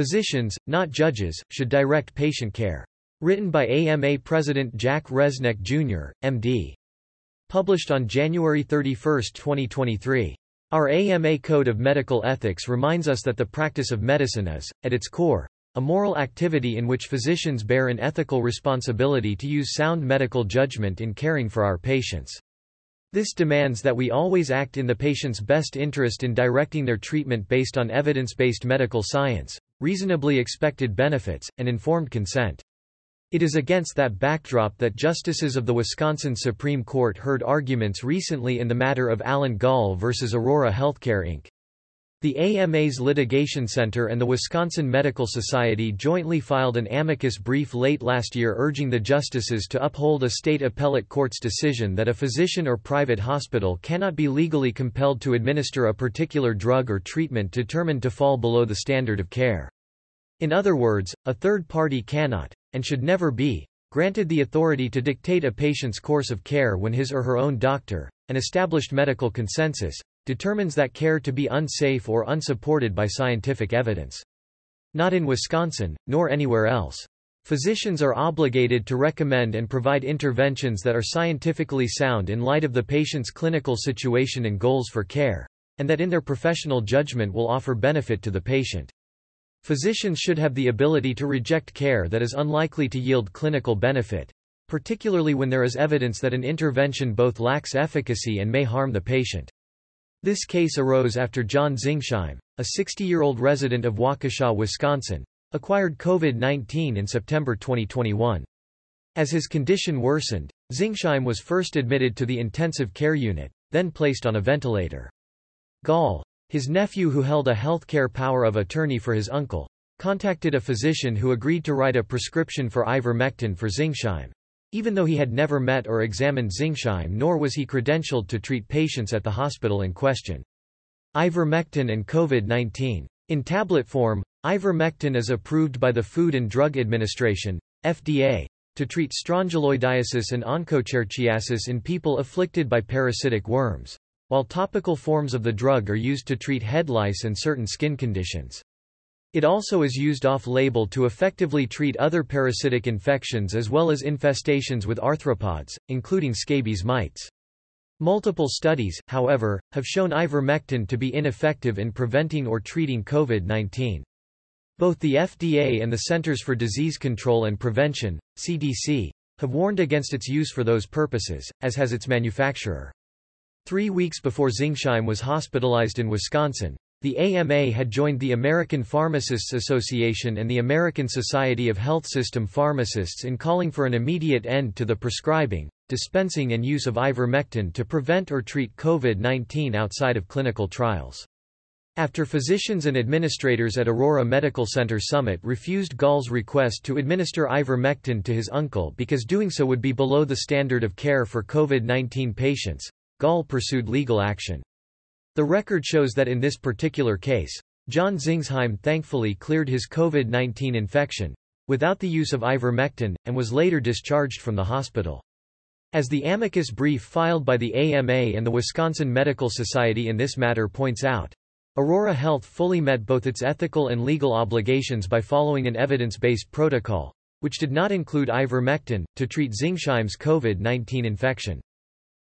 Physicians, not judges, should direct patient care. Written by AMA President Jack Resneck Jr., MD. Published on January 31, 2023. Our AMA Code of Medical Ethics reminds us that the practice of medicine is, at its core, a moral activity in which physicians bear an ethical responsibility to use sound medical judgment in caring for our patients. This demands that we always act in the patient's best interest in directing their treatment based on evidence-based medical science, reasonably expected benefits, and informed consent. It is against that backdrop that justices of the Wisconsin Supreme Court heard arguments recently in the matter of Alan Gall versus Aurora Healthcare Inc. The AMA's Litigation Center and the Wisconsin Medical Society jointly filed an amicus brief late last year urging the justices to uphold a state appellate court's decision that a physician or private hospital cannot be legally compelled to administer a particular drug or treatment determined to fall below the standard of care. In other words, a third party cannot, and should never be, granted the authority to dictate a patient's course of care when his or her own doctor, an established medical consensus, determines that care to be unsafe or unsupported by scientific evidence. Not in Wisconsin, nor anywhere else. Physicians are obligated to recommend and provide interventions that are scientifically sound in light of the patient's clinical situation and goals for care, and that in their professional judgment will offer benefit to the patient. Physicians should have the ability to reject care that is unlikely to yield clinical benefit, particularly when there is evidence that an intervention both lacks efficacy and may harm the patient. This case arose after John Zingsheim, a 60-year-old resident of Waukesha, Wisconsin, acquired COVID-19 in September 2021. As his condition worsened, Zingsheim was first admitted to the intensive care unit, then placed on a ventilator. Gall, his nephew, who held a healthcare power of attorney for his uncle, contacted a physician who agreed to write a prescription for ivermectin for Zingsheim, even though he had never met or examined Zingsheim nor was he credentialed to treat patients at the hospital in question. Ivermectin and COVID-19. In tablet form, ivermectin is approved by the Food and Drug Administration, FDA, to treat strongyloidiasis and onchocerciasis in people afflicted by parasitic worms, while topical forms of the drug are used to treat head lice and certain skin conditions. It also is used off-label to effectively treat other parasitic infections as well as infestations with arthropods, including scabies mites. Multiple studies, however, have shown ivermectin to be ineffective in preventing or treating COVID-19. Both the FDA and the Centers for Disease Control and Prevention, CDC, have warned against its use for those purposes, as has its manufacturer. 3 weeks before Zingsheim was hospitalized in Wisconsin, the AMA had joined the American Pharmacists Association and the American Society of Health System Pharmacists in calling for an immediate end to the prescribing, dispensing and use of ivermectin to prevent or treat COVID-19 outside of clinical trials. After physicians and administrators at Aurora Medical Center Summit refused Gall's request to administer ivermectin to his uncle because doing so would be below the standard of care for COVID-19 patients, Gall pursued legal action. The record shows that in this particular case, John Zingsheim thankfully cleared his COVID-19 infection, without the use of ivermectin, and was later discharged from the hospital. As the amicus brief filed by the AMA and the Wisconsin Medical Society in this matter points out, Aurora Health fully met both its ethical and legal obligations by following an evidence-based protocol, which did not include ivermectin, to treat Zingsheim's COVID-19 infection.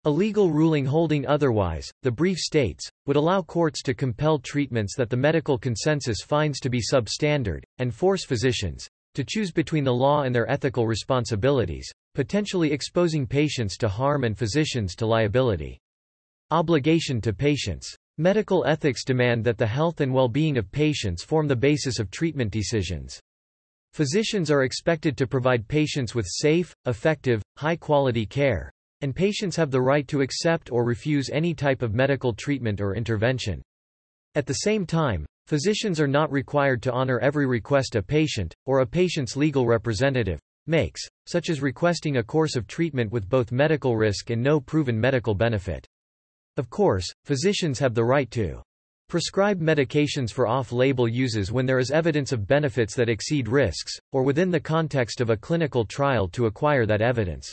A legal ruling holding otherwise, the brief states, would allow courts to compel treatments that the medical consensus finds to be substandard, and force physicians to choose between the law and their ethical responsibilities, potentially exposing patients to harm and physicians to liability. Obligation to patients. Medical ethics demand that the health and well-being of patients form the basis of treatment decisions. Physicians are expected to provide patients with safe, effective, high-quality care, and patients have the right to accept or refuse any type of medical treatment or intervention. At the same time, physicians are not required to honor every request a patient, or a patient's legal representative, makes, such as requesting a course of treatment with both medical risk and no proven medical benefit. Of course, physicians have the right to prescribe medications for off-label uses when there is evidence of benefits that exceed risks, or within the context of a clinical trial to acquire that evidence.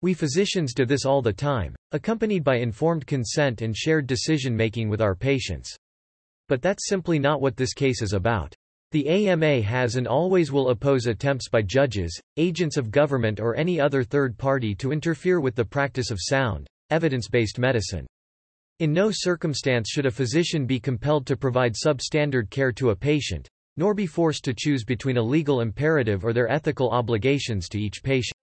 We physicians do this all the time, accompanied by informed consent and shared decision-making with our patients. But that's simply not what this case is about. The AMA has and always will oppose attempts by judges, agents of government or any other third party to interfere with the practice of sound, evidence-based medicine. In no circumstance should a physician be compelled to provide substandard care to a patient, nor be forced to choose between a legal imperative or their ethical obligations to each patient.